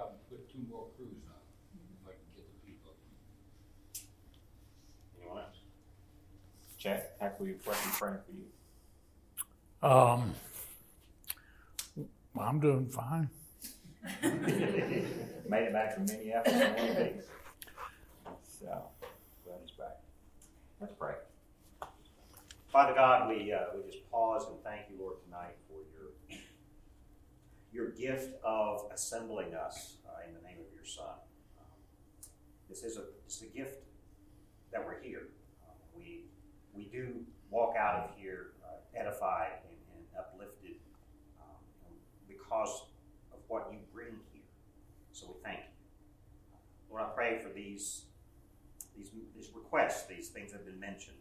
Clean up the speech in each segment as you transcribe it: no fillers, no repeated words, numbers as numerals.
probably put 2 more crews on if I can get the people. Anyone else? Chad, tackle your question, Frank, for you. I'm doing fine. Made it back from Minneapolis in 1 day. So, glad he's back. Let's pray. Father God, we just pause and thank you, Lord, tonight for your gift of assembling us in the name of your Son. This is a gift that we're here. We do walk out of here edified and uplifted because of what you bring here. So we thank you. Lord, I pray for these requests, these things that have been mentioned.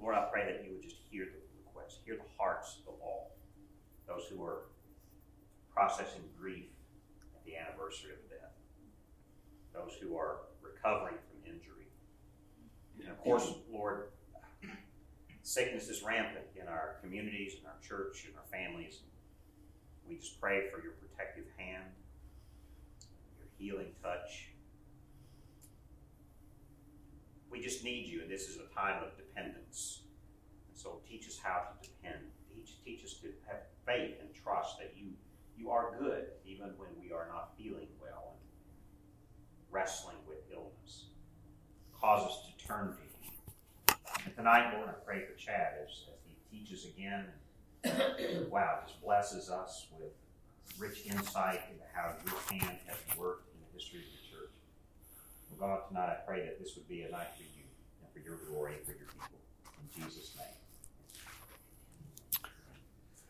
Lord, I pray that you would just hear the requests, hear the hearts of all, those who are processing grief at the anniversary of death, those who are recovering from injury. And of course, Lord, sickness is rampant in our communities, in our church, in our families. We just pray for your protective hand, your healing touch. We just need you, and this is a time of dependence. And so teach us how to depend. Teach us to have faith and trust that you are good, even when we are not feeling well and wrestling with illness. Cause us to turn to you. And tonight, Lord, I pray for Chad as he teaches again. Wow, just blesses us with rich insight into how your hand has worked in the history of the church. Well, God, tonight I pray that this would be a night for you and for your glory and for your people. In Jesus' name.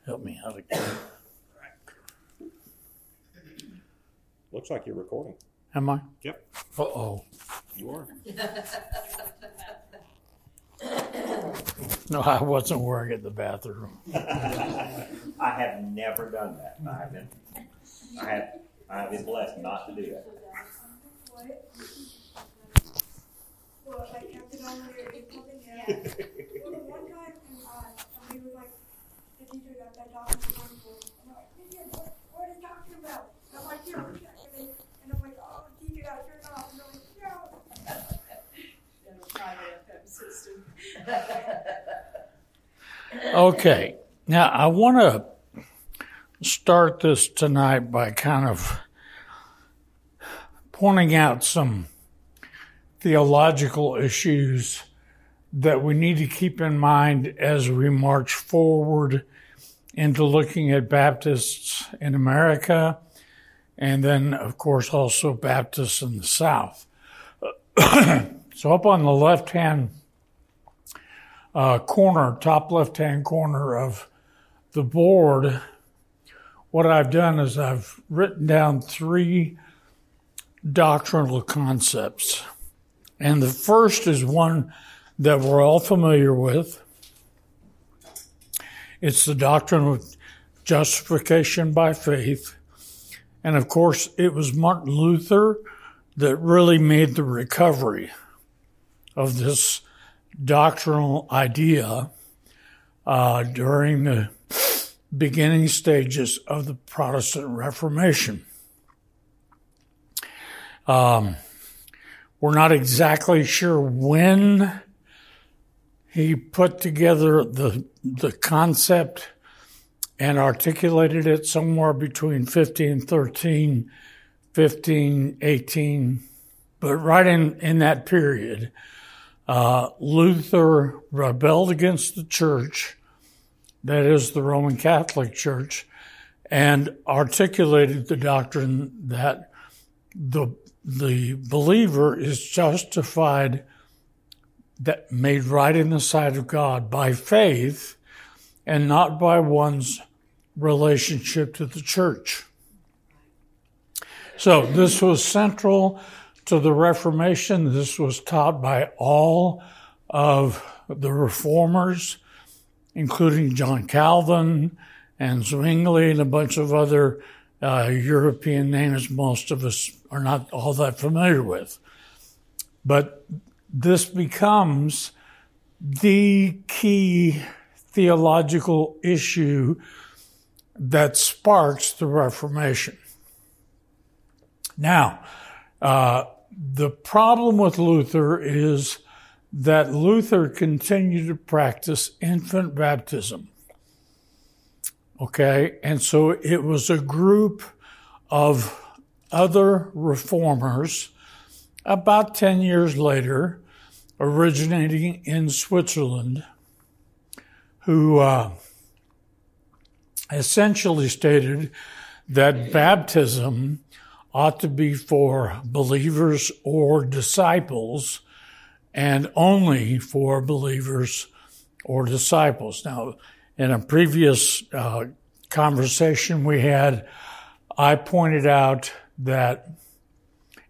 Help me out again. All right. Looks like you're recording. Am I? Yep. Uh-oh. You are. No, I wasn't working at the bathroom. I have never done that. I've been blessed not to do that. What? Well, like Captain Oliver, one time, somebody was like, the teacher got that doctor was wonderful. And I'm like, Vivian, what are you talking about? And I'm like, here, check it. And I'm like, oh, the teacher got turned off. And I'm like, no. And a private FM system. Okay. Now, I want to start this tonight by kind of pointing out some theological issues that we need to keep in mind as we march forward into looking at Baptists in America, and then, of course, also Baptists in the South. So up on the left-hand corner, top left-hand corner of the board, what I've done is I've written down 3 doctrinal concepts. And the first is one that we're all familiar with. It's the doctrine of justification by faith. And of course, it was Martin Luther that really made the recovery of this doctrinal idea during the beginning stages of the Protestant Reformation. We're not exactly sure when he put together the concept and articulated it, somewhere between 1513, 1518, but right in that period, Luther rebelled against the church, that is the Roman Catholic Church, and articulated the doctrine that the believer is justified, that made right in the sight of God by faith and not by one's relationship to the church. So this was central to the Reformation. This was taught by all of the reformers, including John Calvin and Zwingli and a bunch of other European names most of us are not all that familiar with. But this becomes the key theological issue that sparks the Reformation. Now, the problem with Luther is that Luther continued to practice infant baptism. Okay, and so it was a group of other reformers about 10 years later, originating in Switzerland, who essentially stated that baptism ought to be for believers or disciples, and only for believers or disciples. Now, in a previous conversation we had, I pointed out that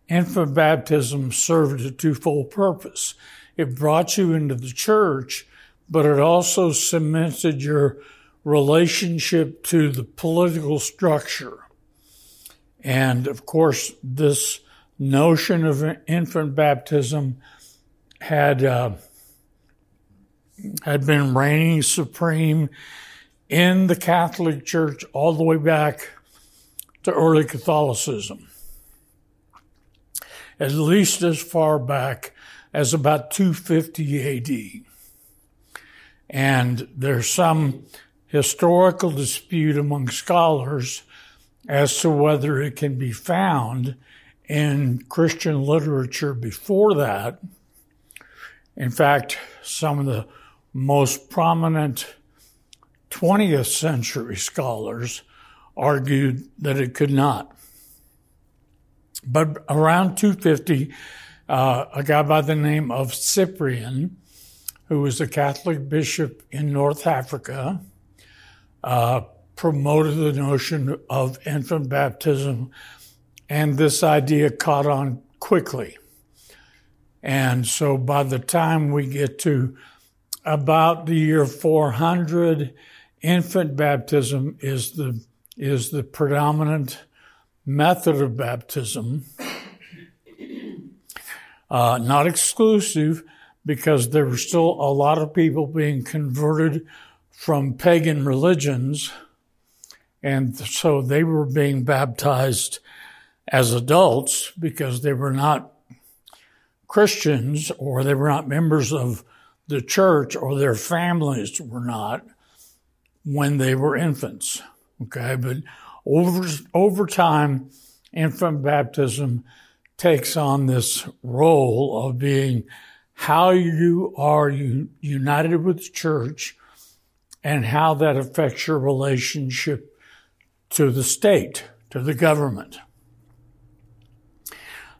infant baptism served a twofold purpose. It brought you into the church, but it also cemented your relationship to the political structure. And, of course, this notion of infant baptism had been reigning supreme in the Catholic Church all the way back to early Catholicism, at least as far back as about 250 AD. And there's some historical dispute among scholars as to whether it can be found in Christian literature before that. In fact, some of the most prominent 20th century scholars argued that it could not. But around 250, a guy by the name of Cyprian, who was a Catholic bishop in North Africa, promoted the notion of infant baptism, and this idea caught on quickly. And so by the time we get to about the year 400, infant baptism is the predominant method of baptism. Not exclusive, because there were still a lot of people being converted from pagan religions, and so they were being baptized as adults because they were not Christians, or they were not members of the church, or their families were not, when they were infants. Okay, but over time, infant baptism takes on this role of being how you are united with the church and how that affects your relationship to the state, to the government.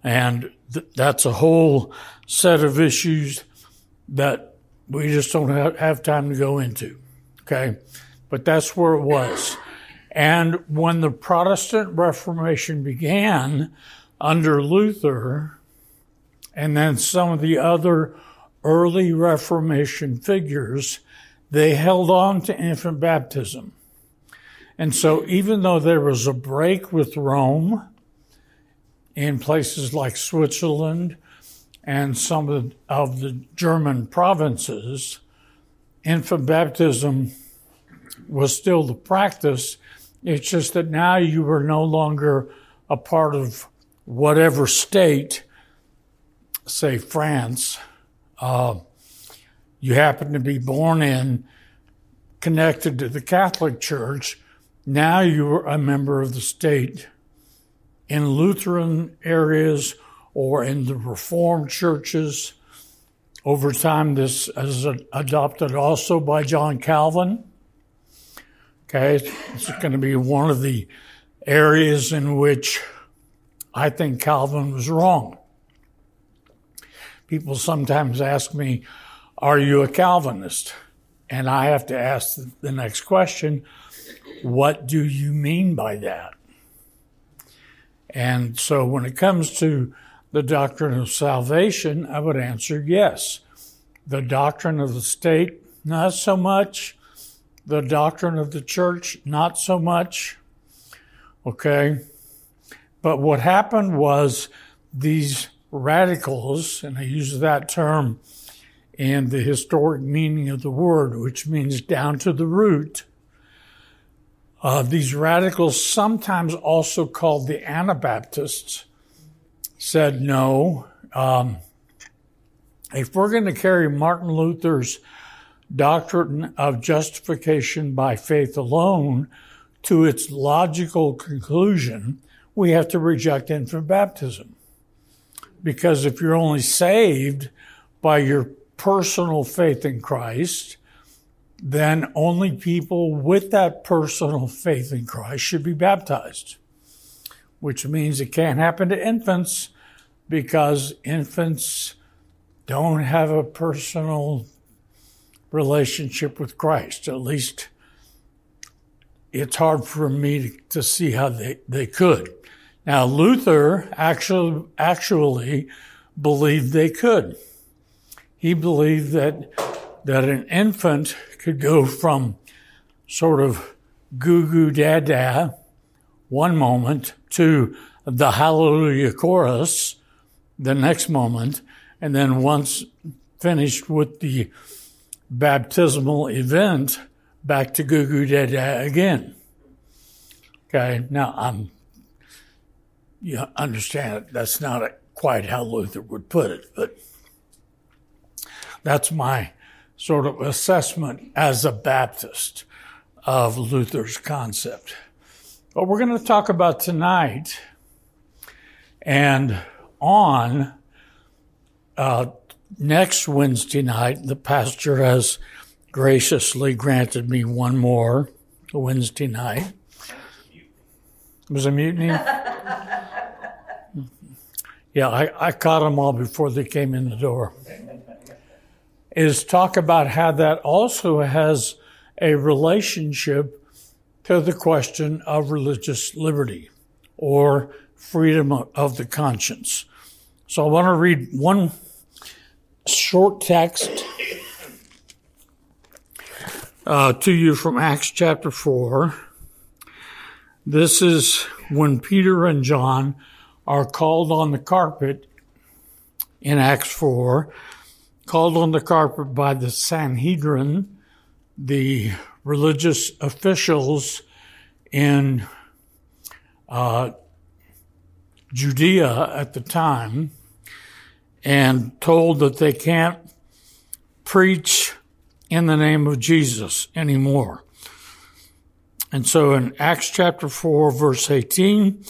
And that's a whole set of issues that we just don't have time to go into, okay? But that's where it was. And when the Protestant Reformation began under Luther, and then some of the other early Reformation figures, they held on to infant baptism. And so even though there was a break with Rome in places like Switzerland and some of the German provinces, infant baptism was still the practice. It's just that now you were no longer a part of whatever state, say France, you happened to be born in, connected to the Catholic Church. Now you were a member of the state. In Lutheran areas or in the Reformed churches, over time this is adopted also by John Calvin. Okay, it's going to be one of the areas in which I think Calvin was wrong. People sometimes ask me, are you a Calvinist? And I have to ask the next question, what do you mean by that? And so when it comes to the doctrine of salvation, I would answer yes. The doctrine of the state, not so much. The doctrine of the church, not so much. Okay? But what happened was these radicals, and I use that term in the historic meaning of the word, which means down to the root. These radicals, sometimes also called the Anabaptists, said no. If we're going to carry Martin Luther's doctrine of justification by faith alone to its logical conclusion, we have to reject infant baptism. Because if you're only saved by your personal faith in Christ, then only people with that personal faith in Christ should be baptized, which means it can't happen to infants because infants don't have a personal relationship with Christ. At least it's hard for me to see how they could. Now, Luther actually believed they could. He believed that an infant could go from sort of goo-goo dada one moment to the Hallelujah chorus the next moment, and then once finished with the baptismal event, back to goo-goo dada again. Okay, now you understand that's not quite how Luther would put it, but that's my sort of assessment as a Baptist of Luther's concept. But we're going to talk about tonight and on next Wednesday night. The pastor has graciously granted me one more Wednesday night. It was a mutiny? Yeah, I caught them all before they came in the door. Is talk about how that also has a relationship to the question of religious liberty or freedom of the conscience. So I want to read one short text to you from Acts chapter 4. This is when Peter and John are called on the carpet in Acts 4, called on the carpet by the Sanhedrin, the religious officials in Judea at the time, and told that they can't preach in the name of Jesus anymore. And so in Acts chapter 4, verse 18,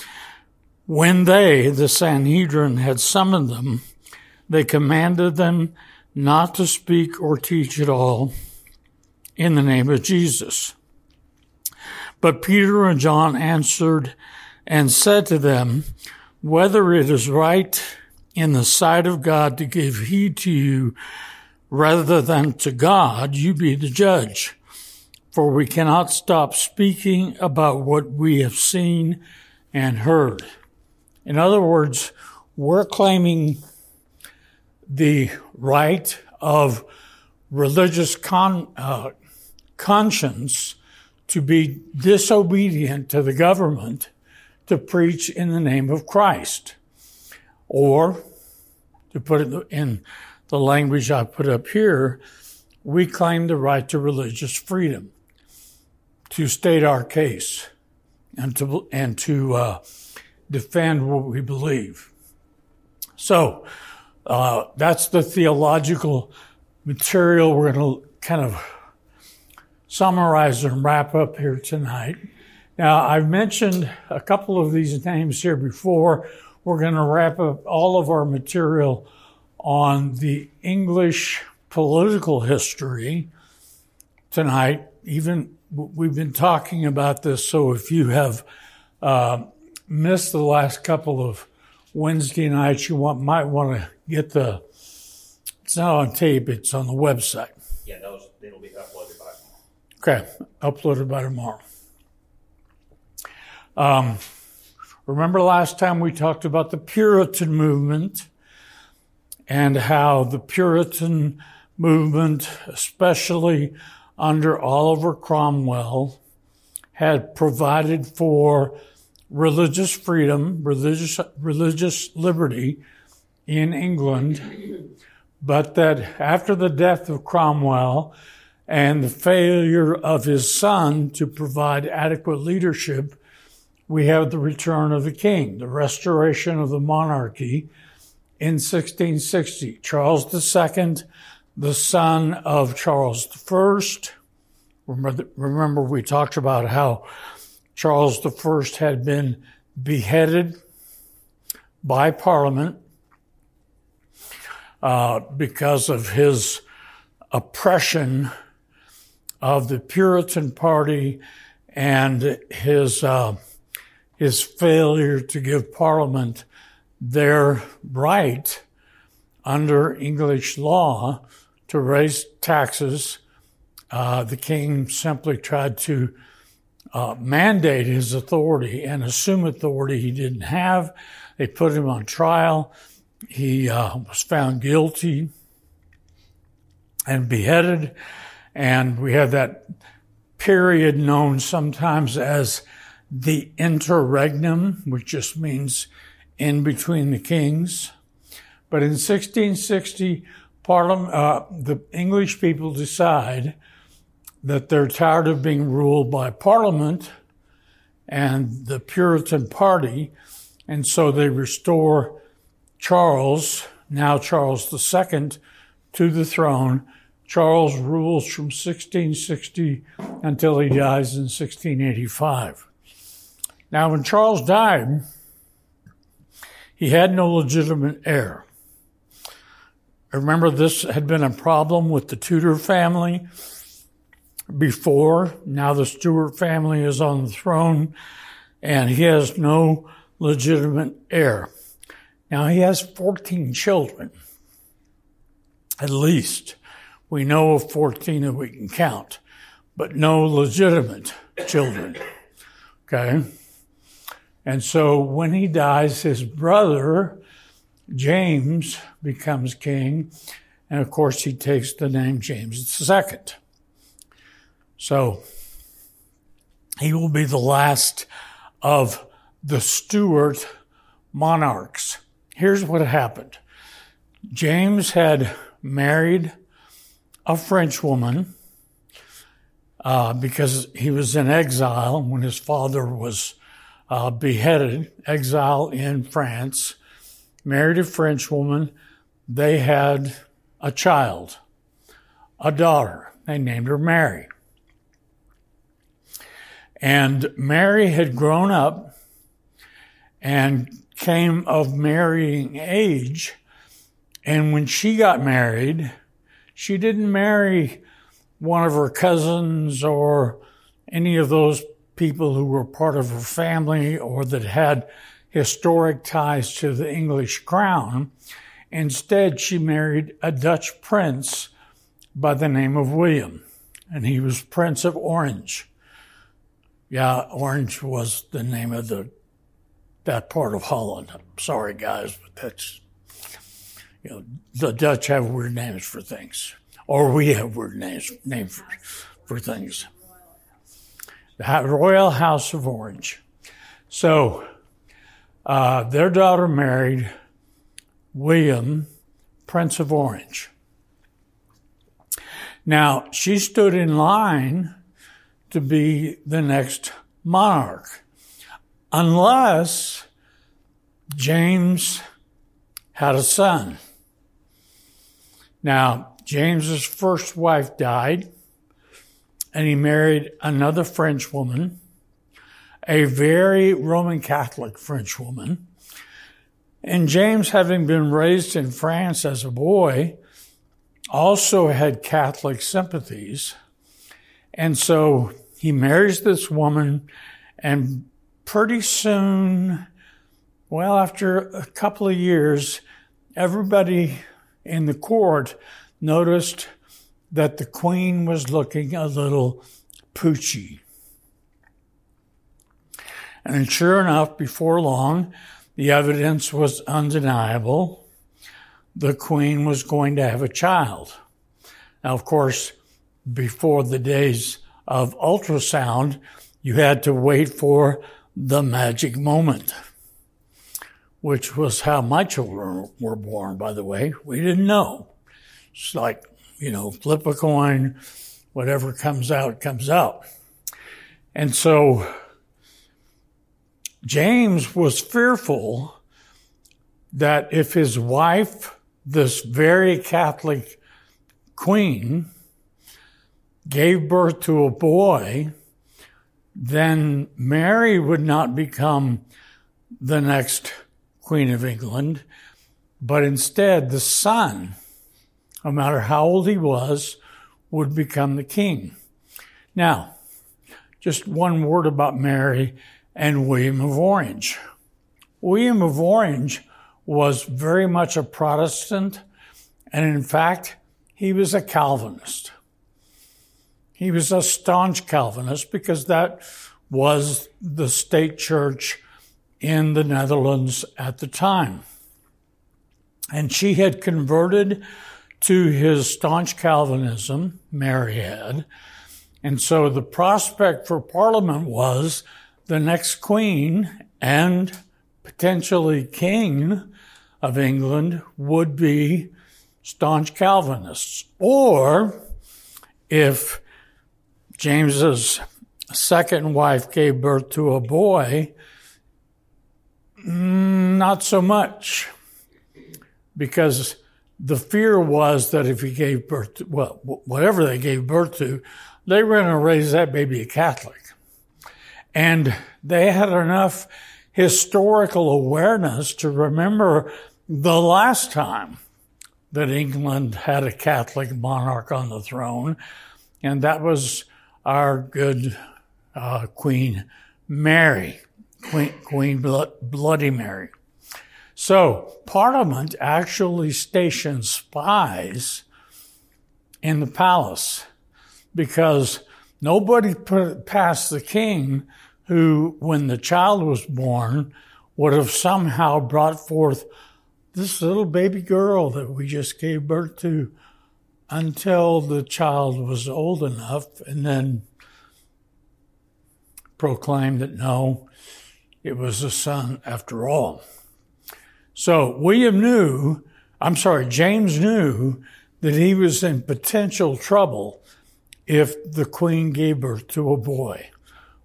when they, the Sanhedrin, had summoned them, they commanded them not to speak or teach at all in the name of Jesus. But Peter and John answered and said to them, whether it is right in the sight of God to give heed to you rather than to God, you be the judge. For we cannot stop speaking about what we have seen and heard. In other words, we're claiming the right of religious conscience to be disobedient to the government to preach in the name of Christ. Or, to put it in the language I put up here, we claim the right to religious freedom, to state our case, and to defend what we believe. So, that's the theological material. We're going to kind of summarize and wrap up here tonight. Now, I've mentioned a couple of these names here before. We're going to wrap up all of our material on the English political history tonight. Even we've been talking about this, so if you have missed the last couple of Wednesday nights, you might want to get the, it's not on tape, it's on the website. Yeah, it'll be uploaded by tomorrow. Okay, uploaded by tomorrow. Remember last time we talked about the Puritan movement and how the Puritan movement, especially under Oliver Cromwell, had provided for religious freedom, religious liberty in England, but that after the death of Cromwell and the failure of his son to provide adequate leadership, we have the return of the king, the restoration of the monarchy in 1660. Charles II, the son of Charles I. Remember, we talked about how Charles I had been beheaded by Parliament because of his oppression of the Puritan party and his failure to give Parliament their right under English law to raise taxes. The king simply tried to mandate his authority and assume authority he didn't have. They put him on trial. He was found guilty and beheaded. And we have that period known sometimes as the interregnum, which just means in between the kings. But in 1660, the English people decide that they're tired of being ruled by Parliament and the Puritan party, and so they restore Charles, now Charles II, to the throne. Charles rules from 1660 until he dies in 1685. Now, when Charles died, he had no legitimate heir. Remember, this had been a problem with the Tudor family before. Now the Stuart family is on the throne, and he has no legitimate heir. Now, he has 14 children, at least. We know of 14 that we can count, but no legitimate children, okay? And so when he dies, his brother, James, becomes king, and of course he takes the name James II. So he will be the last of the Stuart monarchs. Here's what happened. James had married a French woman because he was in exile when his father was beheaded, exile in France, married a French woman. They had a child, a daughter. They named her Mary. And Mary had grown up and came of marrying age. And when she got married, she didn't marry one of her cousins or any of those people who were part of her family or that had historic ties to the English crown. Instead, she married a Dutch prince by the name of William, and he was Prince of Orange. Yeah, Orange was the name of that part of Holland. I'm sorry, guys, but that's, you know, the Dutch have weird names for things, or we have weird names for things. The Royal House of Orange. So their daughter married William, Prince of Orange. Now, she stood in line to be the next monarch, unless James had a son. Now, James's first wife died, and he married another French woman, a very Roman Catholic French woman. And James, having been raised in France as a boy, also had Catholic sympathies. And so he marries this woman, and pretty soon, well, after a couple of years, everybody in the court noticed that the queen was looking a little poochy. And sure enough, before long, the evidence was undeniable. The queen was going to have a child. Now, of course, before the days of ultrasound, you had to wait for the magic moment, which was how my children were born, by the way. We didn't know. It's like, you know, flip a coin, whatever comes out, comes out. And so James was fearful that if his wife, this very Catholic queen, gave birth to a boy, then Mary would not become the next Queen of England, but instead the son, no matter how old he was, would become the king. Now, just one word about Mary and William of Orange. William of Orange was very much a Protestant, and in fact, he was a Calvinist. He was a staunch Calvinist because that was the state church in the Netherlands at the time. And she had converted to his staunch Calvinism, Mary had, and so the prospect for Parliament was the next queen and potentially king of England would be staunch Calvinists. Or if James's second wife gave birth to a boy, not so much, because the fear was that if he gave birth to, well, whatever they gave birth to, they were going to raise that baby a Catholic. And they had enough historical awareness to remember the last time that England had a Catholic monarch on the throne, and that was our good Queen Mary, Bloody Mary. So Parliament actually stationed spies in the palace because nobody put it past the king who, when the child was born, would have somehow brought forth this little baby girl that we just gave birth to until the child was old enough, and then proclaimed that, no, it was a son after all. So James knew that he was in potential trouble if the queen gave birth to a boy.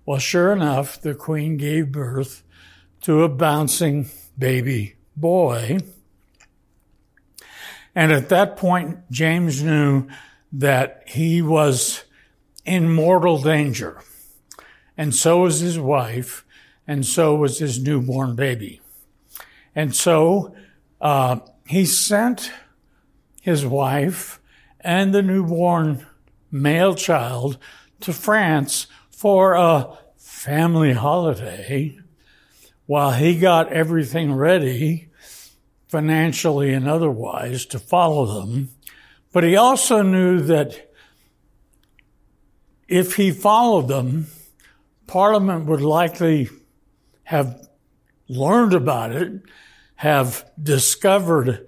Well, sure enough, the queen gave birth to a bouncing baby boy. And at that point, James knew that he was in mortal danger. And so was his wife, and so was his newborn baby. And so he sent his wife and the newborn male child to France for a family holiday while he got everything ready, financially and otherwise, to follow them. But he also knew that if he followed them, Parliament would likely have learned about it, have discovered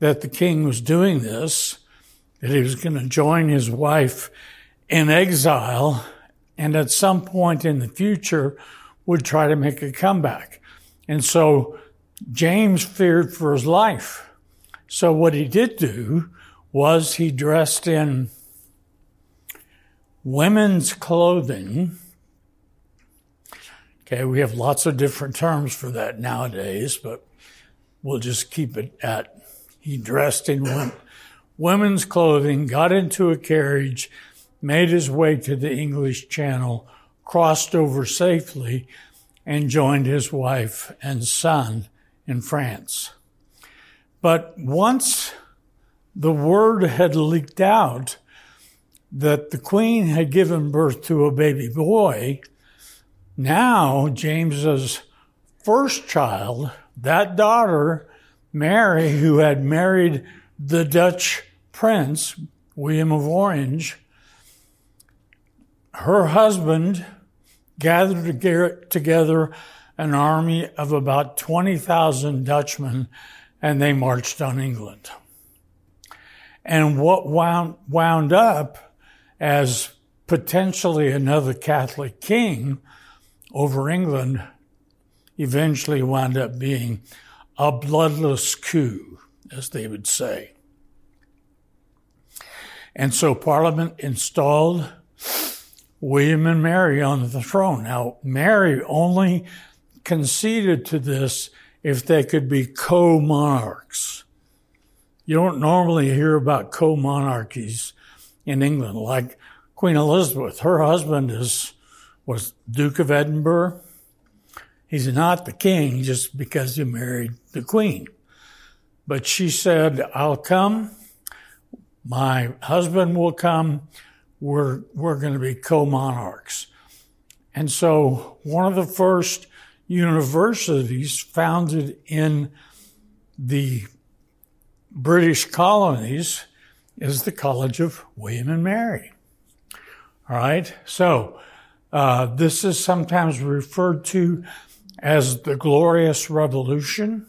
that the king was doing this, that he was going to join his wife in exile, and at some point in the future would try to make a comeback. And so James feared for his life. So what he did do was he dressed in women's clothing. Okay, we have lots of different terms for that nowadays, but we'll just keep it at he dressed in women's clothing, got into a carriage, made his way to the English Channel, crossed over safely, and joined his wife and son in France. But once the word had leaked out that the queen had given birth to a baby boy, now James's first child, that daughter, Mary, who had married the Dutch prince, William of Orange, her husband gathered together an army of about 20,000 Dutchmen, and they marched on England. And what wound up as potentially another Catholic king over England eventually wound up being a bloodless coup, as they would say. And so Parliament installed William and Mary on the throne. Now, Mary only conceded to this if they could be co-monarchs. You don't normally hear about co-monarchies in England, like Queen Elizabeth. Her husband was Duke of Edinburgh. He's not the king just because he married the queen. But she said, I'll come. My husband will come. We're going to be co-monarchs. And so one of the first universities founded in the British colonies is the College of William and Mary. All right. So this is sometimes referred to as the Glorious Revolution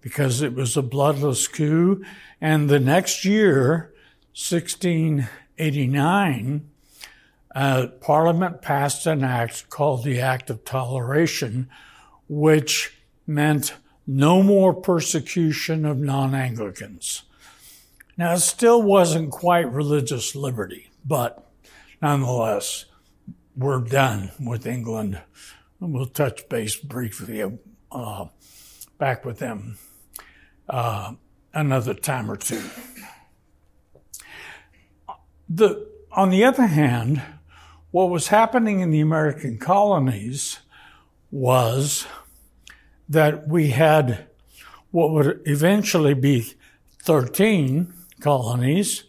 because it was a bloodless coup. And the next year, 1689, Parliament passed an act called the Act of Toleration, which meant no more persecution of non-Anglicans. Now, it still wasn't quite religious liberty, but nonetheless, we're done with England. We'll touch base briefly back with them another time or two. On the other hand, what was happening in the American colonies was that we had what would eventually be 13 colonies,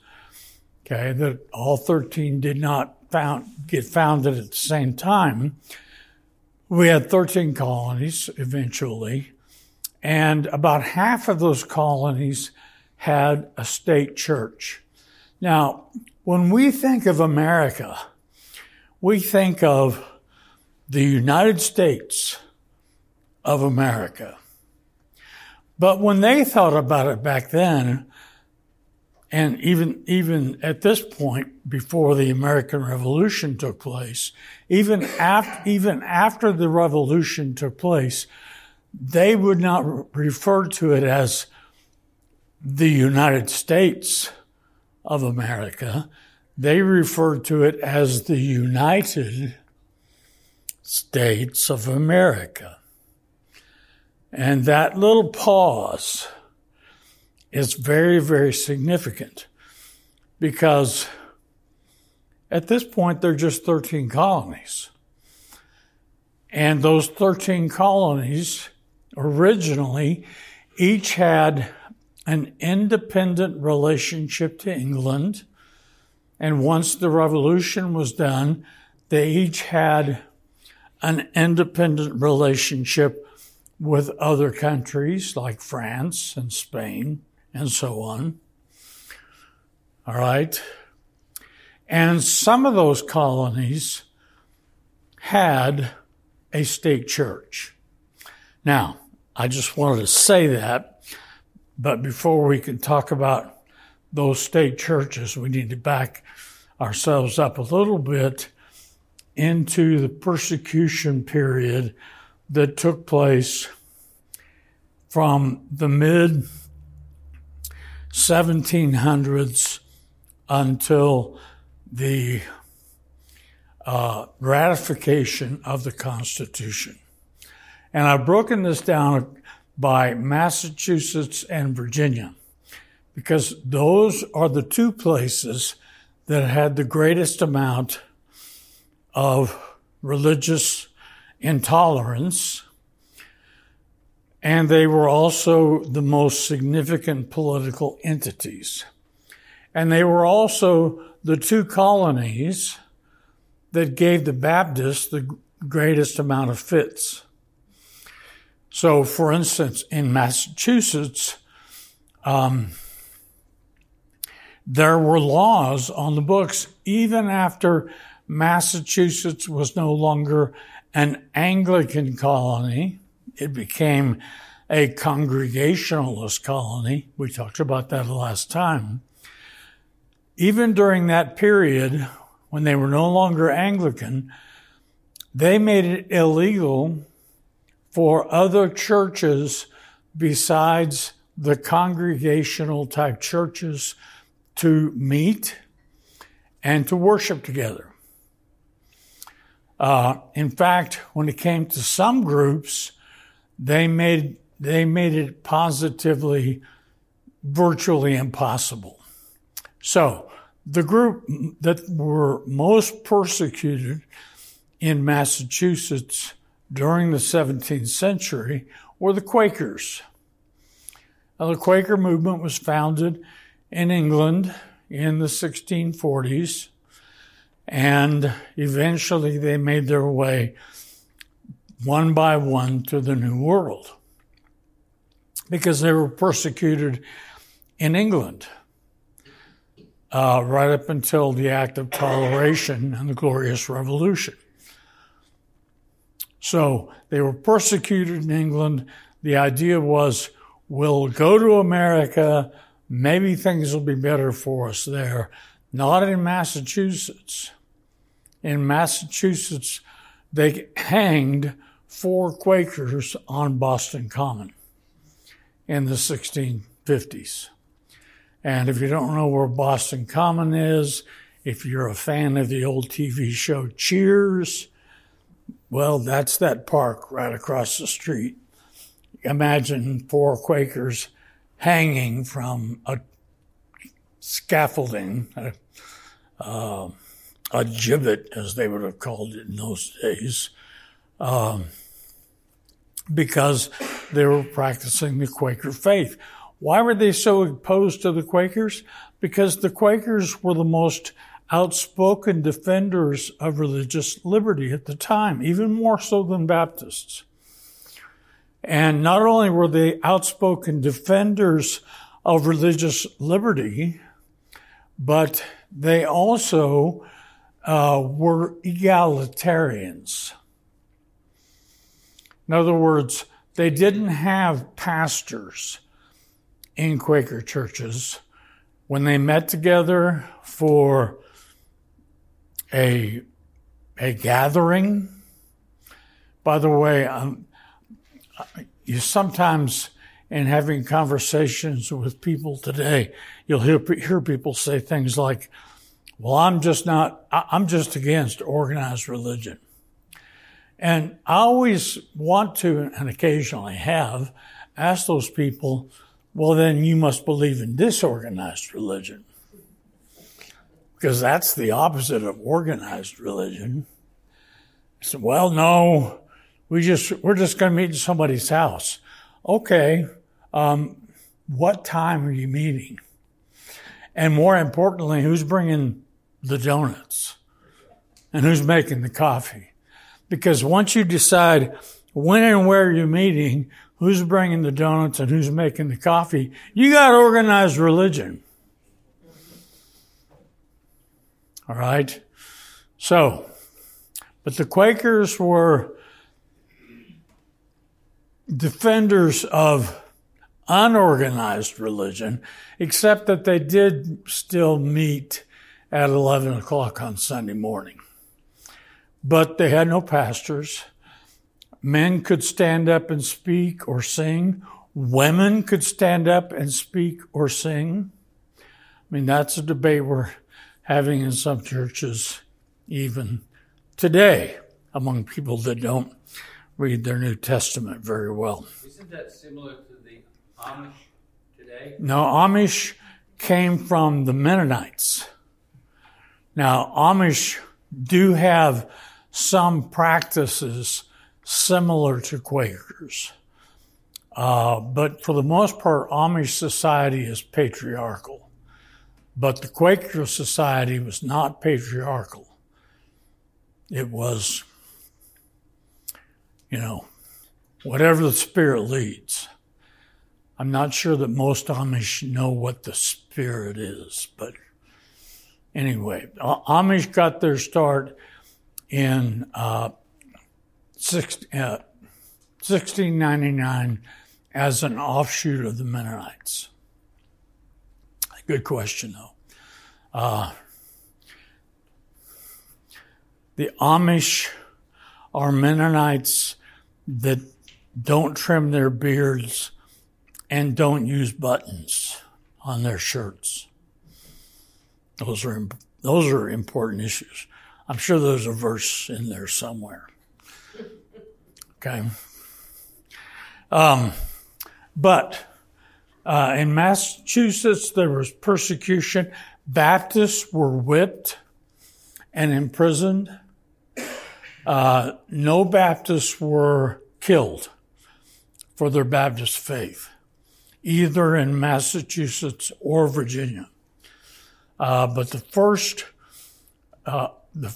okay, that all 13 did not get founded at the same time. We had 13 colonies eventually, and about half of those colonies had a state church. Now, when we think of America, we think of the United States of America. But when they thought about it back then, and even at this point, before the American Revolution took place, even after the Revolution took place, they would not refer to it as the United States of America. They referred to it as the United States of America. And that little pause is very, very significant because at this point, there are just 13 colonies. And those 13 colonies originally each had an independent relationship to England. And once the revolution was done, they each had an independent relationship with other countries like France and Spain and so on. All right. And some of those colonies had a state church. Now, I just wanted to say that, but before we can talk about those state churches, we need to back ourselves up a little bit into the persecution period that took place from the mid-1700s until the ratification of the Constitution. And I've broken this down by Massachusetts and Virginia because those are the two places that had the greatest amount of religious intolerance, and they were also the most significant political entities. And they were also the two colonies that gave the Baptists the greatest amount of fits. So, for instance, in Massachusetts, there were laws on the books even after Massachusetts was no longer an Anglican colony. It became a Congregationalist colony. We talked about that last time. Even during that period, when they were no longer Anglican, they made it illegal for other churches besides the congregational type churches to meet and to worship together. In fact, when it came to some groups, they made it positively, virtually impossible. So the group that were most persecuted in Massachusetts during the 17th century were the Quakers. Now, the Quaker movement was founded in England in the 1640s, and eventually they made their way one by one to the New World because they were persecuted in England right up until the Act of Toleration and the Glorious Revolution. So they were persecuted in England. The idea was, we'll go to America, maybe things will be better for us there. Not in Massachusetts. In Massachusetts, they hanged 4 Quakers on Boston Common in the 1650s. And if you don't know where Boston Common is, if you're a fan of the old TV show Cheers, well, that's that park right across the street. Imagine 4 Quakers hanging from a scaffolding, a gibbet, as they would have called it in those days, because they were practicing the Quaker faith. Why were they so opposed to the Quakers? Because the Quakers were the most outspoken defenders of religious liberty at the time, even more so than Baptists. And not only were they outspoken defenders of religious liberty, but they also were egalitarians. In other words, they didn't have pastors in Quaker churches. When they met together for a gathering, by the way, you sometimes, in having conversations with people today, you'll hear people say things like, well, I'm just against organized religion. And I always want to, and occasionally have, asked those people, well, then you must believe in disorganized religion, because that's the opposite of organized religion. I said, well, no. We're just going to meet in somebody's house. Okay, what time are you meeting? And more importantly, who's bringing the donuts? And who's making the coffee? Because once you decide when and where you're meeting, who's bringing the donuts and who's making the coffee, you got organized religion. All right? So, but the Quakers were defenders of unorganized religion, except that they did still meet at 11 o'clock on Sunday morning. But they had no pastors. Men could stand up and speak or sing. Women could stand up and speak or sing. I mean, that's a debate we're having in some churches even today among people that don't read their New Testament very well. Isn't that similar to the Amish today? No, Amish came from the Mennonites. Now, Amish do have some practices similar to Quakers. But for the most part, Amish society is patriarchal. But the Quaker society was not patriarchal. It was, you know, whatever the Spirit leads. I'm not sure that most Amish know what the Spirit is, but anyway, Amish got their start in 1699 as an offshoot of the Mennonites. Good question, though. The Amish are Mennonites that don't trim their beards and don't use buttons on their shirts. Those are important issues. I'm sure there's a verse in there somewhere. Okay. But in Massachusetts, there was persecution. Baptists were whipped and imprisoned. No Baptists were killed for their Baptist faith, either in Massachusetts or Virginia. But the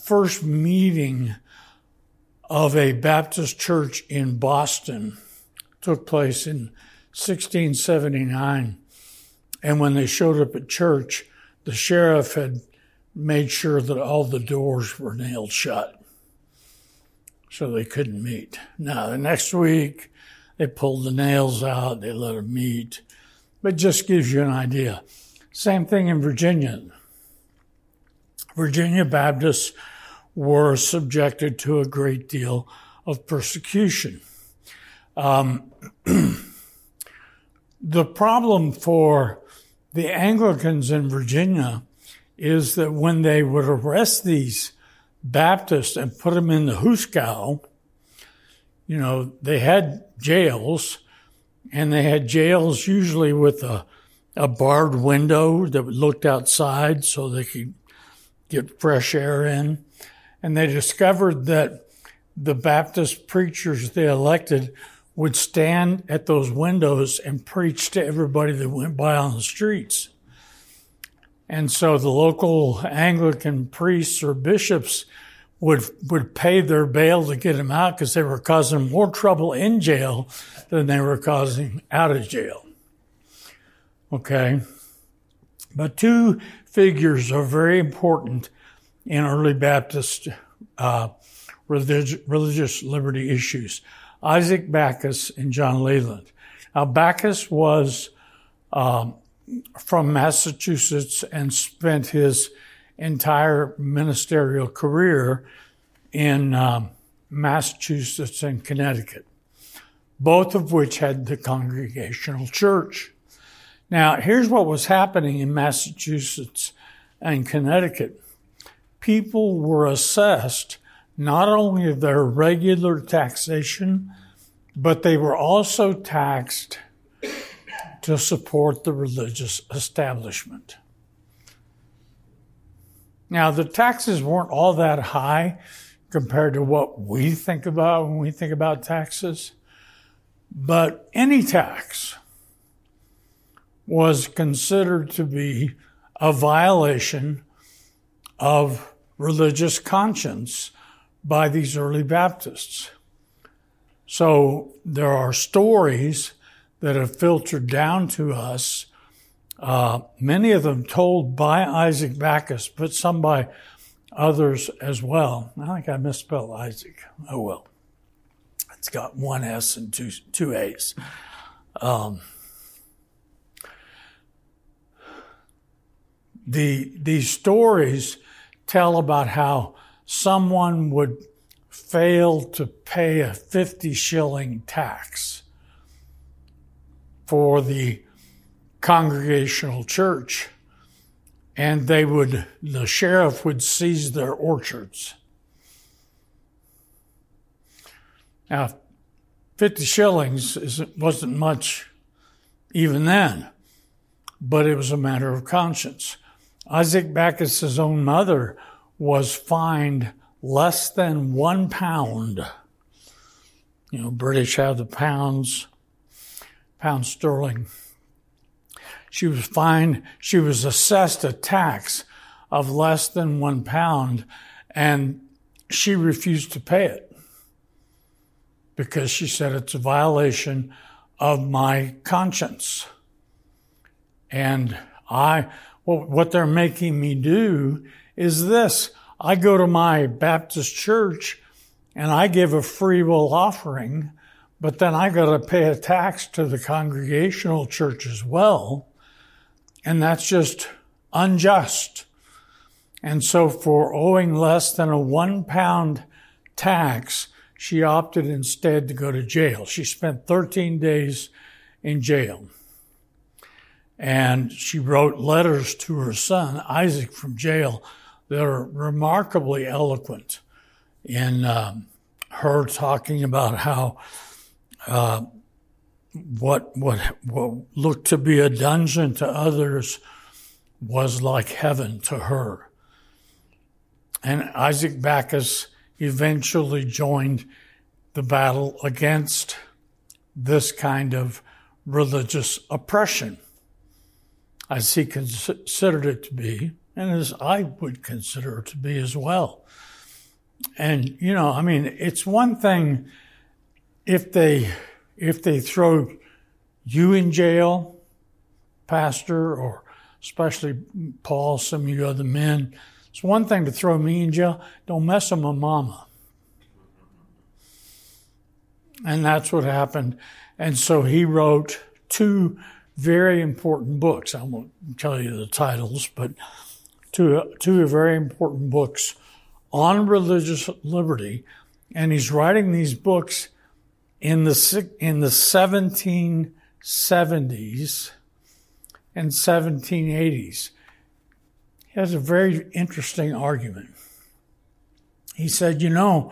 first meeting of a Baptist church in Boston took place in 1679. And when they showed up at church, the sheriff had made sure that all the doors were nailed shut, so they couldn't meet. Now, the next week, they pulled the nails out, they let them meet, but just gives you an idea. Same thing in Virginia. Virginia Baptists were subjected to a great deal of persecution. The problem for the Anglicans in Virginia is that when they would arrest these Baptists and put them in the hoosegow, you know, they had jails, and they had jails usually with a barred window that looked outside so they could get fresh air in. And they discovered that the Baptist preachers they elected would stand at those windows and preach to everybody that went by on the streets. And so the local Anglican priests or bishops would pay their bail to get them out because they were causing more trouble in jail than they were causing out of jail. Okay? But two figures are very important in early Baptist religious liberty issues: Isaac Backus and John Leland. Now, Backus was from Massachusetts and spent his entire ministerial career in Massachusetts and Connecticut, both of which had the Congregational Church. Now, here's what was happening in Massachusetts and Connecticut. People were assessed not only their regular taxation, but they were also taxed to support the religious establishment. Now, the taxes weren't all that high compared to what we think about when we think about taxes, but any tax was considered to be a violation of religious conscience by these early Baptists. So there are stories that have filtered down to us, many of them told by Isaac Backus, but some by others as well. I think I misspelled Isaac. Oh, well. It's got one S and two A's. These stories tell about how someone would fail to pay a 50-shilling tax for the Congregational Church, and the sheriff would seize their orchards. Now, 50 shillings wasn't much even then, but it was a matter of conscience. Isaac Backus' own mother was fined less than 1 pound. You know, British have the pounds, pound sterling. She was fined, she was assessed a tax of less than 1 pound, and she refused to pay it because she said it's a violation of my conscience. And what they're making me do is this: I go to my Baptist church and I give a free will offering, but then I got to pay a tax to the Congregational Church as well. And that's just unjust. And so for owing less than a 1 pound tax, she opted instead to go to jail. She spent 13 days in jail. And she wrote letters to her son, Isaac, from jail They're remarkably eloquent in her talking about how what looked to be a dungeon to others was like heaven to her. And Isaac Backus eventually joined the battle against this kind of religious oppression, as he considered it to be, and as I would consider it to be as well. And, you know, I mean, it's one thing if they throw you in jail, pastor, or especially Paul, some of you other men. It's one thing to throw me in jail. Don't mess with my mama. And that's what happened. And so he wrote two very important books. I won't tell you the titles, but two very important books on religious liberty. And he's writing these books in the 1770s and 1780s. He has a very interesting argument. He said, you know,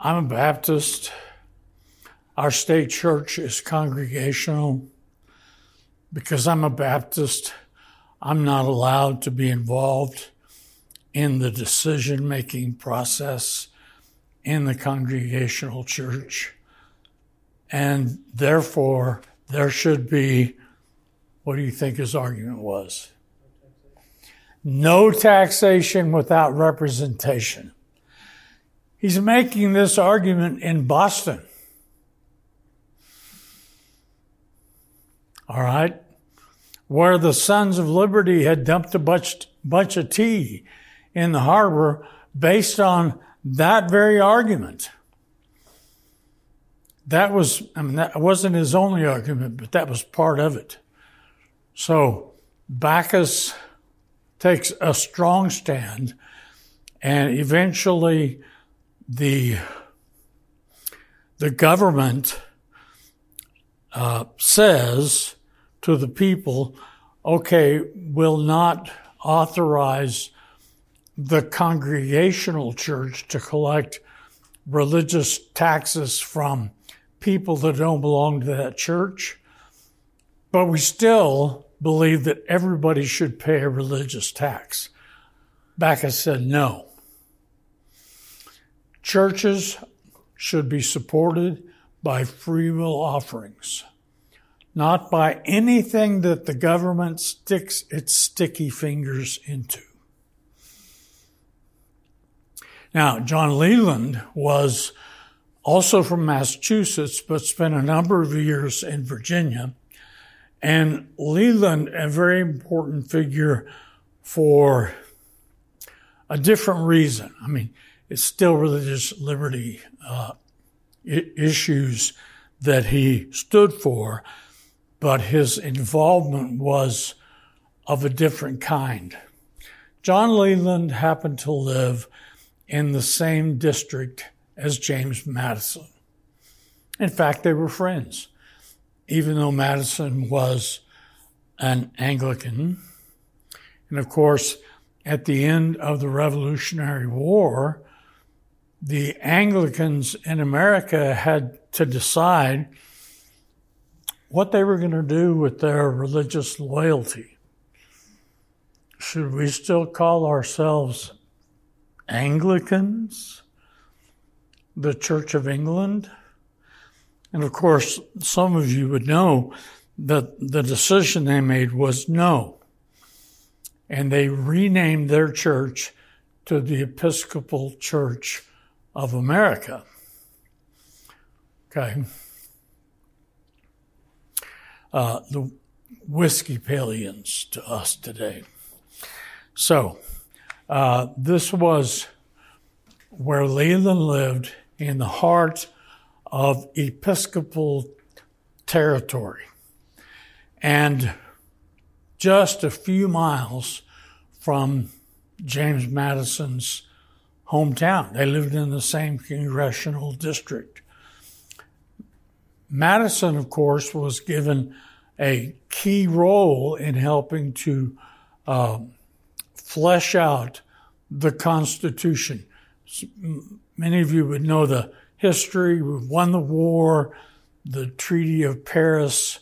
I'm a Baptist. Our state church is congregational. Because I'm a Baptist, I'm not allowed to be involved in the decision-making process in the congregational church. And therefore, there should be, what do you think his argument was? No taxation without representation. He's making this argument in Boston. All right, where the Sons of Liberty had dumped a bunch of tea in the harbor based on that very argument. That was, I mean, that wasn't his only argument, but that was part of it. So Backus takes a strong stand, and eventually the government says to the people, okay, will not authorize the congregational church to collect religious taxes from people that don't belong to that church, but we still believe that everybody should pay a religious tax. Backus said no. Churches should be supported by free will offerings, not by anything that the government sticks its sticky fingers into. Now, John Leland was also from Massachusetts, but spent a number of years in Virginia. And Leland, a very important figure for a different reason. I mean, it's still religious liberty issues that he stood for, but his involvement was of a different kind. John Leland happened to live in the same district as James Madison. In fact, they were friends. Even though Madison was an Anglican, and of course, at the end of the Revolutionary War, the Anglicans in America had to decide what they were going to do with their religious loyalty. Should we still call ourselves Anglicans, the Church of England? And of course, some of you would know that the decision they made was no. And they renamed their church to the Episcopal Church of America. Okay. The Whiskeypalians to us today. So, this was where Leland lived, in the heart of Episcopal territory. And just a few miles from James Madison's hometown. They lived in the same congressional district. Madison, of course, was given a key role in helping to flesh out the Constitution. Many of you would know the history. We won the war. The Treaty of Paris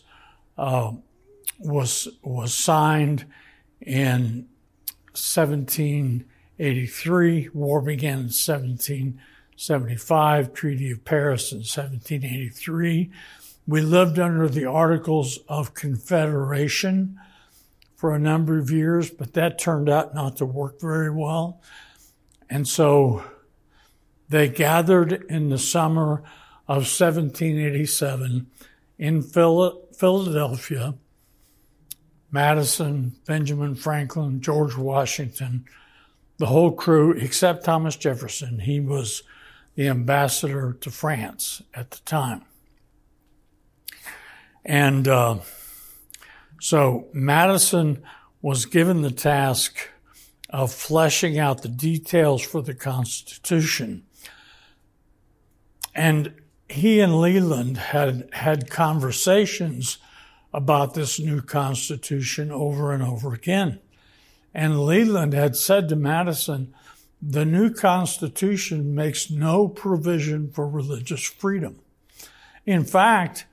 was signed in 1783. War began in 1775. Treaty of Paris in 1783. We lived under the Articles of Confederation for a number of years, but that turned out not to work very well. And so they gathered in the summer of 1787 in Philadelphia. Madison, Benjamin Franklin, George Washington, the whole crew, except Thomas Jefferson. He was the ambassador to France at the time. And so Madison was given the task of fleshing out the details for the Constitution. And he and Leland had conversations about this new Constitution over and over again. And Leland had said to Madison, the new Constitution makes no provision for religious freedom. In fact,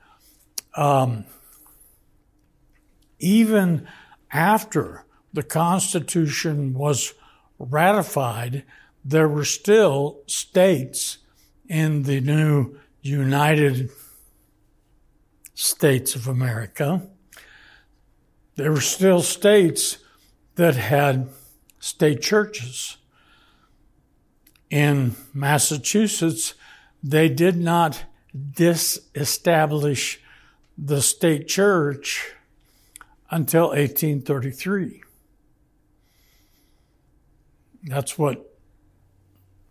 even after the Constitution was ratified, there were still states in the new United States of America. There were still states that had state churches. In Massachusetts, they did not disestablish the state church until 1833. That's what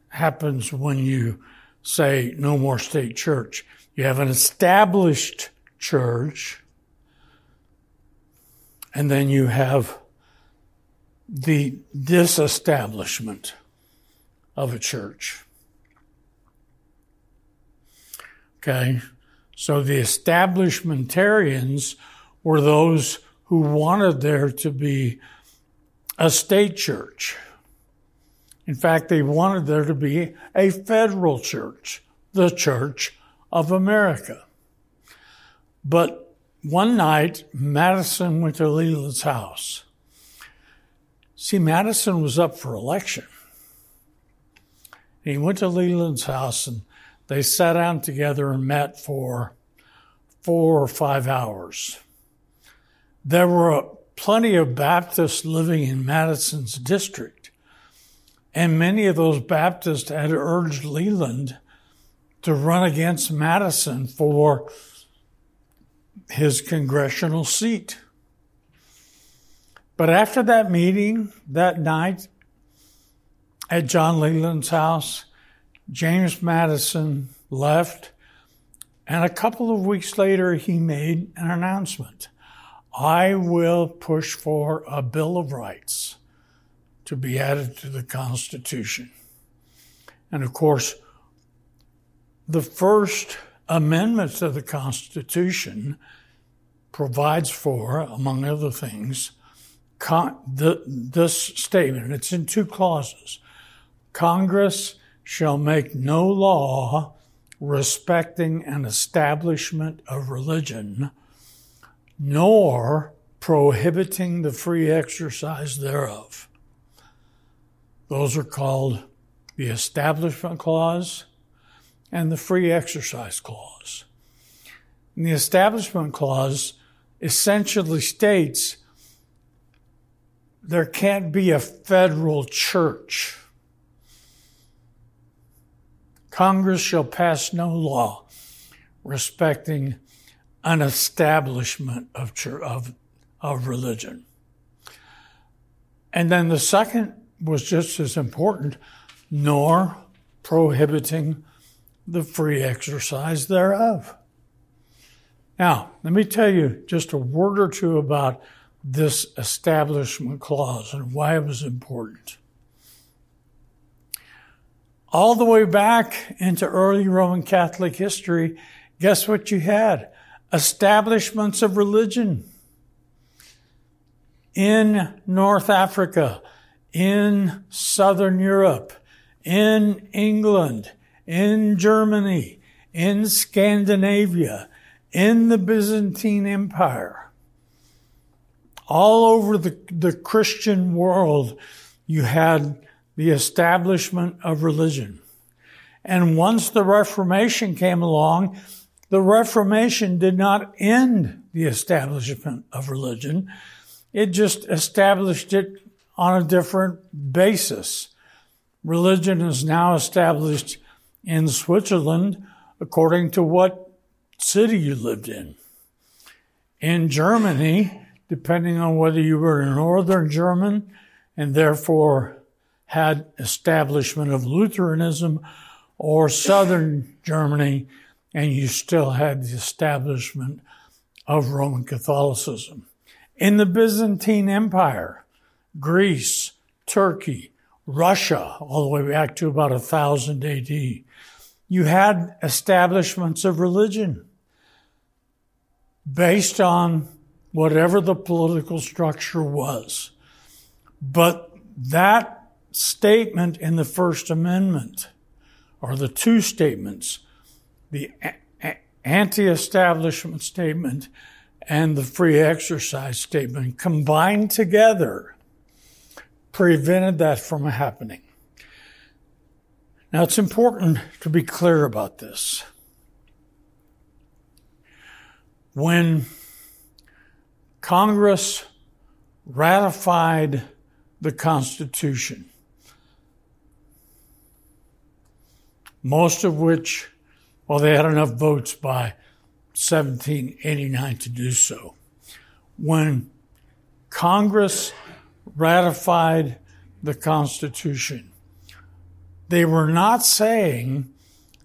happens when you say no more state church. You have an established church, and then you have the disestablishment of a church. Okay? So the establishmentarians were those who wanted there to be a state church. In fact, they wanted there to be a federal church, the Church of America. But one night, Madison went to Leland's house. See, Madison was up for election. He went to Leland's house, and they sat down together and met for 4 or 5 hours. There were plenty of Baptists living in Madison's district, and many of those Baptists had urged Leland to run against Madison for his congressional seat. But after that meeting, that night at John Leland's house, James Madison left, and a couple of weeks later he made an announcement. I will push for a Bill of Rights to be added to the Constitution. And of course, the first amendment to the Constitution provides for, among other things, this statement. It's in 2 clauses. Congress shall make no law respecting an establishment of religion, nor prohibiting the free exercise thereof. Those are called the Establishment Clause and the Free Exercise Clause. And the Establishment Clause essentially states there can't be a federal church. Congress shall pass no law respecting an establishment of religion. And then the second was just as important, nor prohibiting the free exercise thereof. Now, let me tell you just a word or two about this Establishment Clause and why it was important. All the way back into early Roman Catholic history, guess what you had? Establishments of religion in North Africa, in Southern Europe, in England, in Germany, in Scandinavia, in the Byzantine Empire, all over the Christian world, you had the establishment of religion. And once the Reformation came along, the Reformation did not end the establishment of religion. It just established it on a different basis. Religion is now established in Switzerland according to what city you lived in. In Germany, depending on whether you were a northern German and therefore had establishment of Lutheranism, or southern Germany, and you still had the establishment of Roman Catholicism. In the Byzantine Empire, Greece, Turkey, Russia, all the way back to about 1000 AD, you had establishments of religion based on whatever the political structure was. But that statement in the First Amendment, or the two statements, the anti-establishment statement and the free exercise statement, combined together, prevented that from happening. Now, it's important to be clear about this. When Congress ratified the Constitution, most of which, well, they had enough votes by 1789 to do so. When Congress ratified the Constitution, they were not saying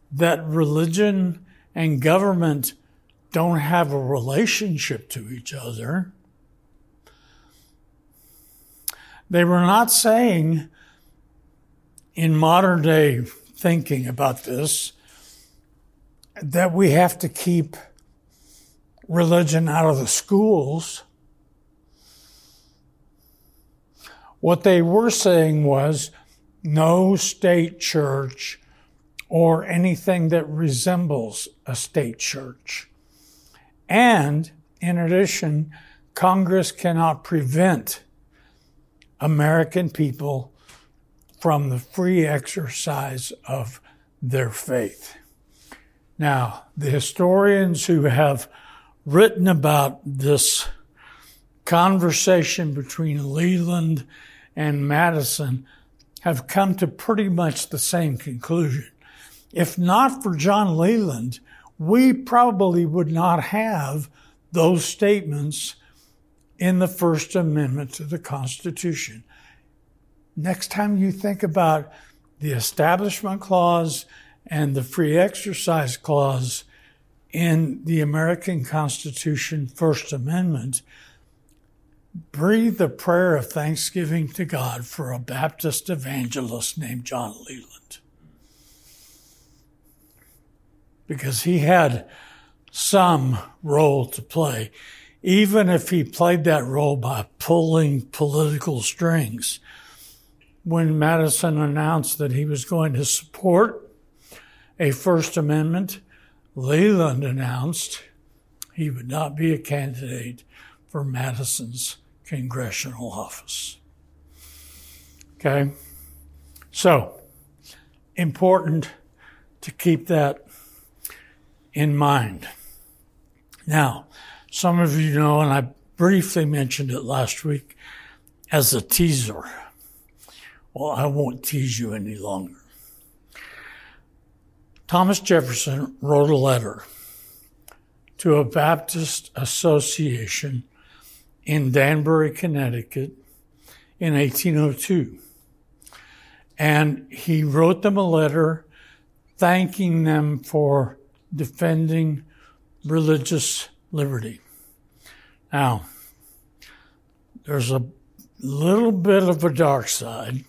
that religion and government don't have a relationship to each other. They were not saying, in modern day thinking about this, that we have to keep religion out of the schools. What they were saying was no state church or anything that resembles a state church. And in addition, Congress cannot prevent American people from the free exercise of their faith. Now, the historians who have written about this conversation between Leland and Madison have come to pretty much the same conclusion. If not for John Leland, we probably would not have those statements in the First Amendment to the Constitution. Next time you think about the Establishment Clause and the Free Exercise Clause in the American Constitution First Amendment, breathe the prayer of thanksgiving to God for a Baptist evangelist named John Leland. Because he had some role to play, even if he played that role by pulling political strings. When Madison announced that he was going to support a First Amendment, Leland announced he would not be a candidate for Madison's congressional office. Okay? So, important to keep that in mind. Now, some of you know, and I briefly mentioned it last week as a teaser. Well, I won't tease you any longer. Thomas Jefferson wrote a letter to a Baptist association in Danbury, Connecticut in 1802. And he wrote them a letter thanking them for defending religious liberty. Now, there's a little bit of a dark side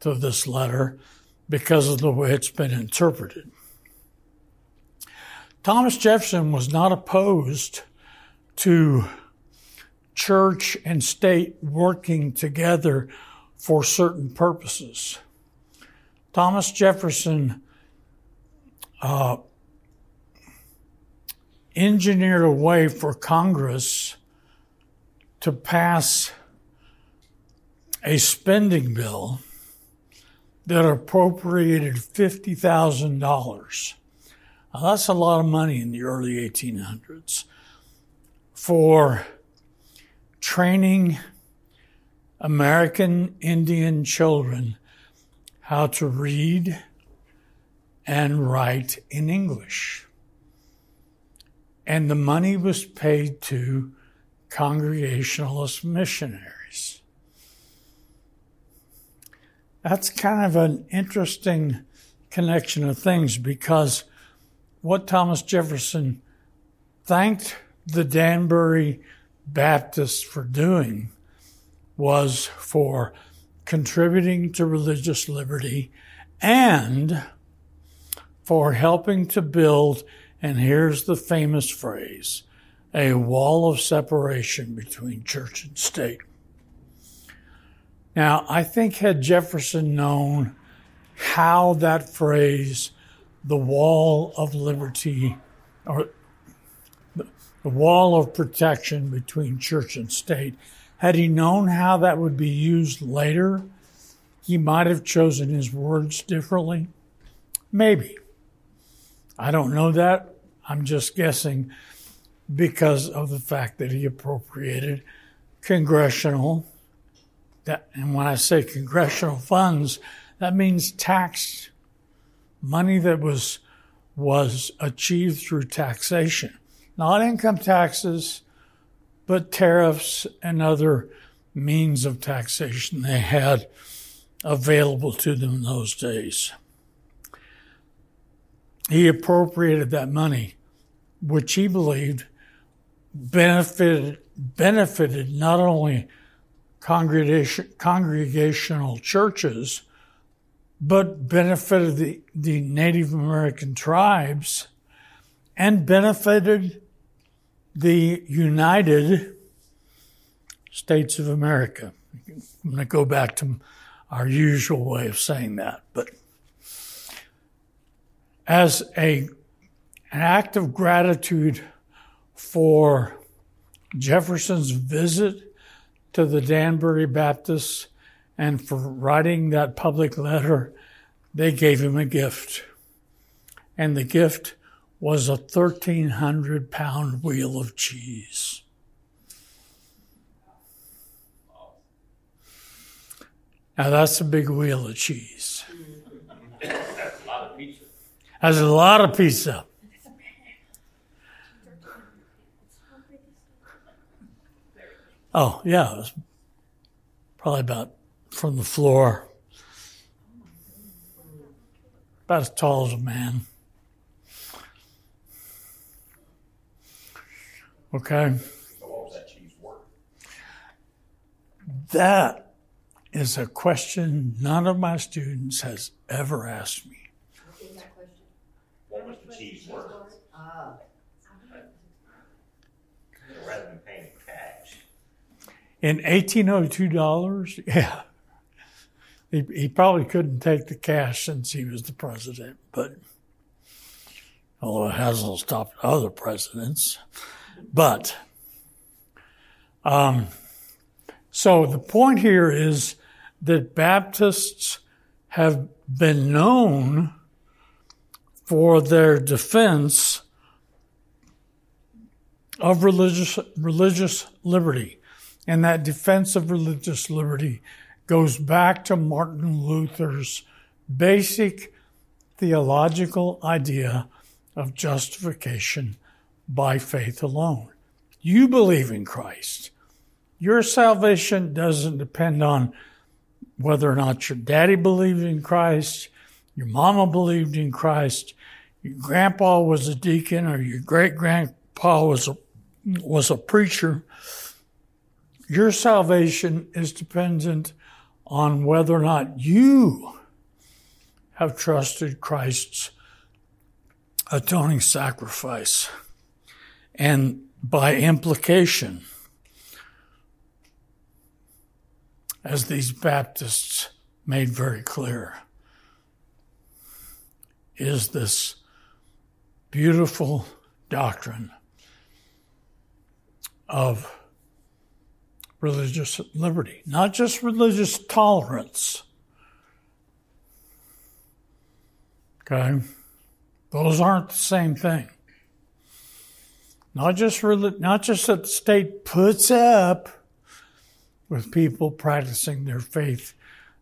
to this letter because of the way it's been interpreted. Thomas Jefferson was not opposed to church and state working together for certain purposes. Thomas Jefferson engineered a way for Congress to pass a spending bill that appropriated $50,000. That's a lot of money in the early 1800s for training American Indian children how to read and write in English. And the money was paid to Congregationalist missionaries. That's kind of an interesting connection of things, because what Thomas Jefferson thanked the Danbury Baptists for doing was for contributing to religious liberty and for helping to build, and here's the famous phrase, a wall of separation between church and state. Now, I think had Jefferson known how that phrase, the wall of liberty, or the wall of protection between church and state, had he known how that would be used later, he might have chosen his words differently. Maybe. I don't know that. I'm just guessing because of the fact that he appropriated congressional, and when I say congressional funds, that means tax money that was achieved through taxation. Not income taxes, but tariffs and other means of taxation they had available to them in those days. He appropriated that money, which he believed benefited not only congregational churches, but benefited the Native American tribes and benefited the United States of America. I'm going to go back to our usual way of saying that. But as an act of gratitude for Jefferson's visit to the Danbury Baptists and for writing that public letter, they gave him a gift. And the gift was a 1,300-pound wheel of cheese. Now that's a big wheel of cheese. That's a lot of pizza. That's a lot of pizza. Oh, yeah, it was probably about from the floor, about as tall as a man. Okay. So what was that cheese worth? That is a question none of my students has ever asked me. What was the cheese worth? Rather than paying cash. In $1,802, yeah. He probably couldn't take the cash since he was the president, but although it hasn't stopped other presidents. But so the point here is that Baptists have been known for their defense of religious liberty. And that defense of religious liberty goes back to Martin Luther's basic theological idea of justification by faith alone. You believe in Christ. Your salvation doesn't depend on whether or not your daddy believed in Christ, your mama believed in Christ, your grandpa was a deacon, or your great-grandpa was a preacher. Your salvation is dependent on whether or not you have trusted Christ's atoning sacrifice. And by implication, as these Baptists made very clear, is this beautiful doctrine of religious liberty, not just religious tolerance. Okay? Those aren't the same thing. Not just that the state puts up with people practicing their faith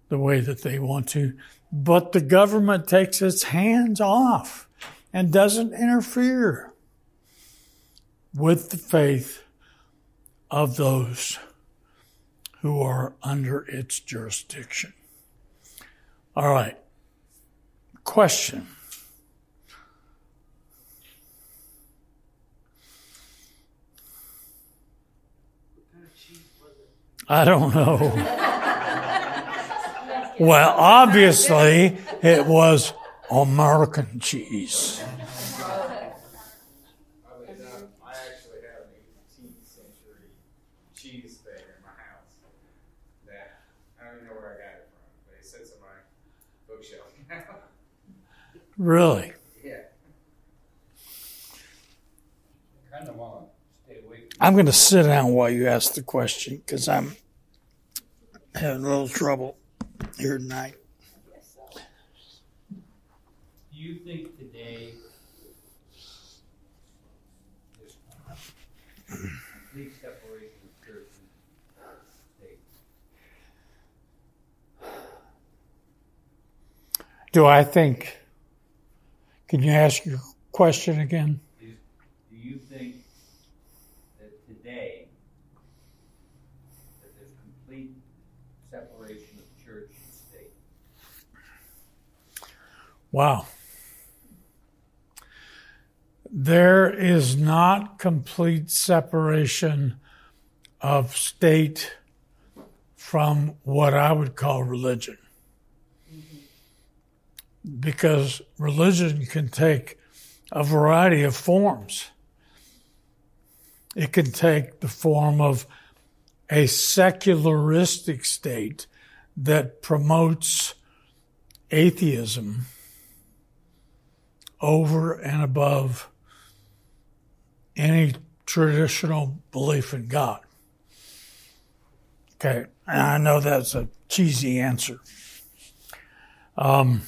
the way that they want to, but the government takes its hands off and doesn't interfere with the faith of those who are under its jurisdiction. All right. Question. I don't know. Well, obviously, it was American cheese. I actually have an 18th century cheese thing in my house that I don't even know where I got it from, but it sits on my bookshelf now. Really? Yeah. Kind of long. I'm going to sit down while you ask the question because I'm having a little trouble here tonight. Do you think today there's complete separation of church and state? Do I think? Can you ask your question again? Do you think today that there's complete separation of church and state? Wow. There is not complete separation of state from what I would call religion. Mm-hmm. Because religion can take a variety of forms. It can take the form of a secularistic state that promotes atheism over and above any traditional belief in God. Okay, and I know that's a cheesy answer. We're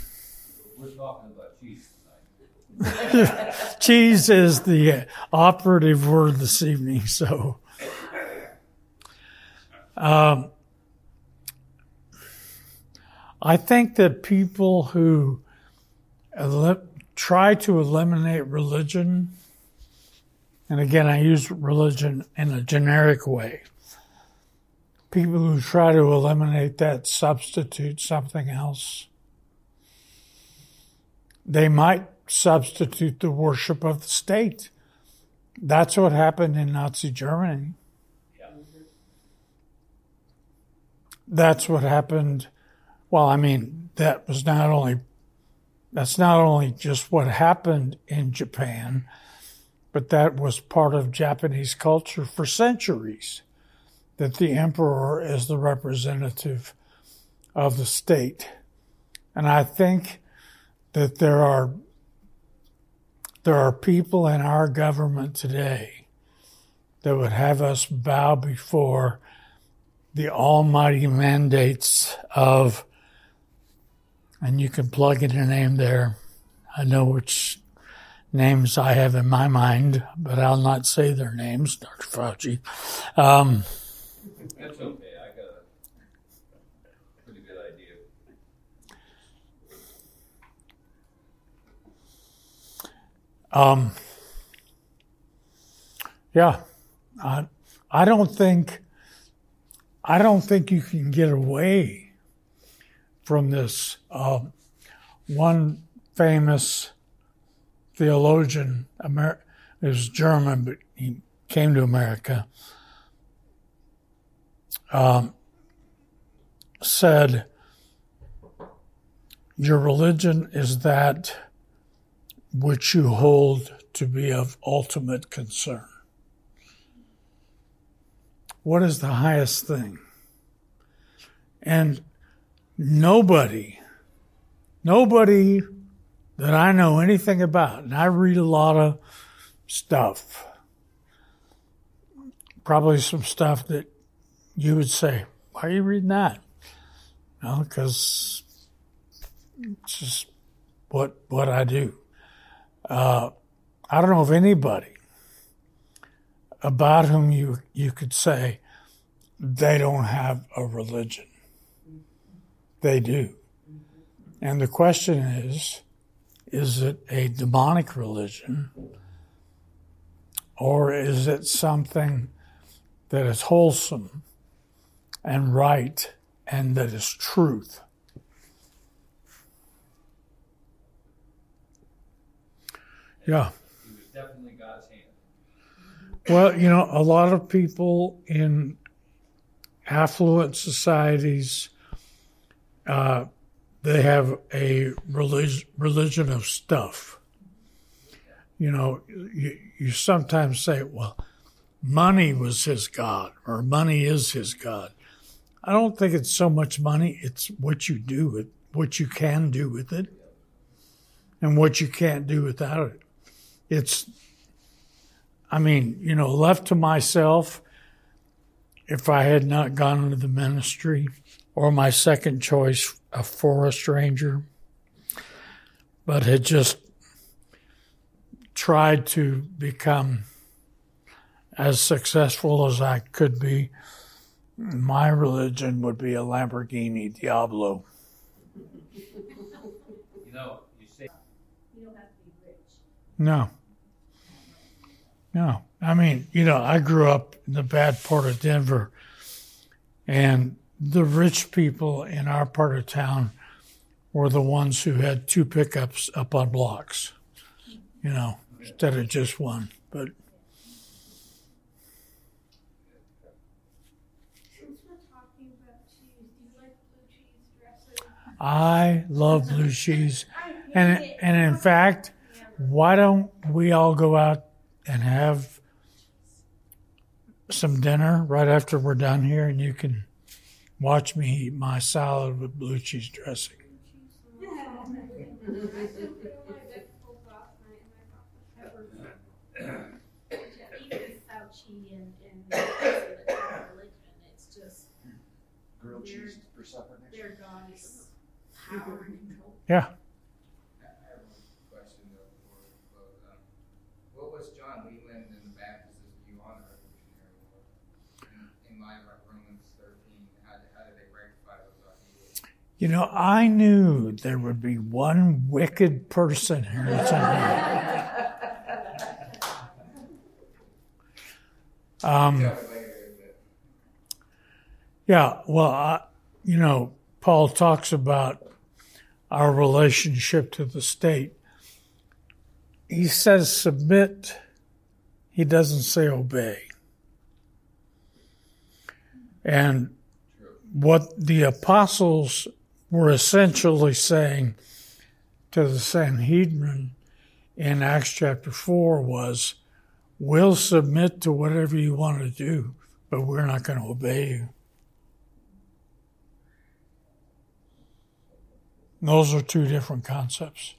talking about Jesus. Cheese is the operative word this evening, so. I think that people who try to eliminate religion, and again, I use religion in a generic way, people who try to eliminate that, substitute something else, they might substitute the worship of the state. That's what happened in Nazi Germany. Yeah. That's what happened. Well, I mean, that's not only just what happened in Japan, but that was part of Japanese culture for centuries, that the emperor is the representative of the state. And I think that there are people in our government today that would have us bow before the almighty mandates of, and you can plug in a name there. I know which names I have in my mind, but I'll not say their names, Dr. Fauci. That's okay. I got a pretty good idea. I don't think you can get away from this. One famous theologian, he was German, but he came to America, said, your religion is that which you hold to be of ultimate concern. What is the highest thing? And nobody that I know anything about, and I read a lot of stuff, probably some stuff that you would say, why are you reading that? No, because it's just what I do. I don't know of anybody about whom you could say they don't have a religion. They do. And the question is it a demonic religion, or is it something that is wholesome and right and that is truth? Yeah. It was definitely God's hand. Well, you know, a lot of people in affluent societies, they have a religion of stuff. You know, you sometimes say, well, money was his God, or money is his God. I don't think it's so much money, it's what you do with, what you can do with it, and what you can't do without it. It's, I mean, you know, left to myself, if I had not gone into the ministry, or my second choice, a forest ranger, but had just tried to become as successful as I could be, my religion would be a Lamborghini Diablo. You know, you say you don't have to be rich. No. I mean, you know, I grew up in the bad part of Denver, and the rich people in our part of town were the ones who had two pickups up on blocks, you know, instead of just one. But since we're talking about cheese, do you like blue cheese dressing? I love blue cheese, and in fact, why don't we all go out and have some dinner right after we're done here, and you can watch me eat my salad with blue cheese dressing. Grilled cheese for supper next year. Their God is power and control. Yeah. I have one question though before we close up. What was John Leland and the Baptist's view on the Revolutionary War? In light of Romans 13, how did they rectify those ideas? You know, I knew there would be one wicked person here tonight. You know, Paul talks about our relationship to the state. He says submit. He doesn't say obey. And what the apostles were essentially saying to the Sanhedrin in Acts chapter 4 was, we'll submit to whatever you want to do, but we're not going to obey you. Those are two different concepts.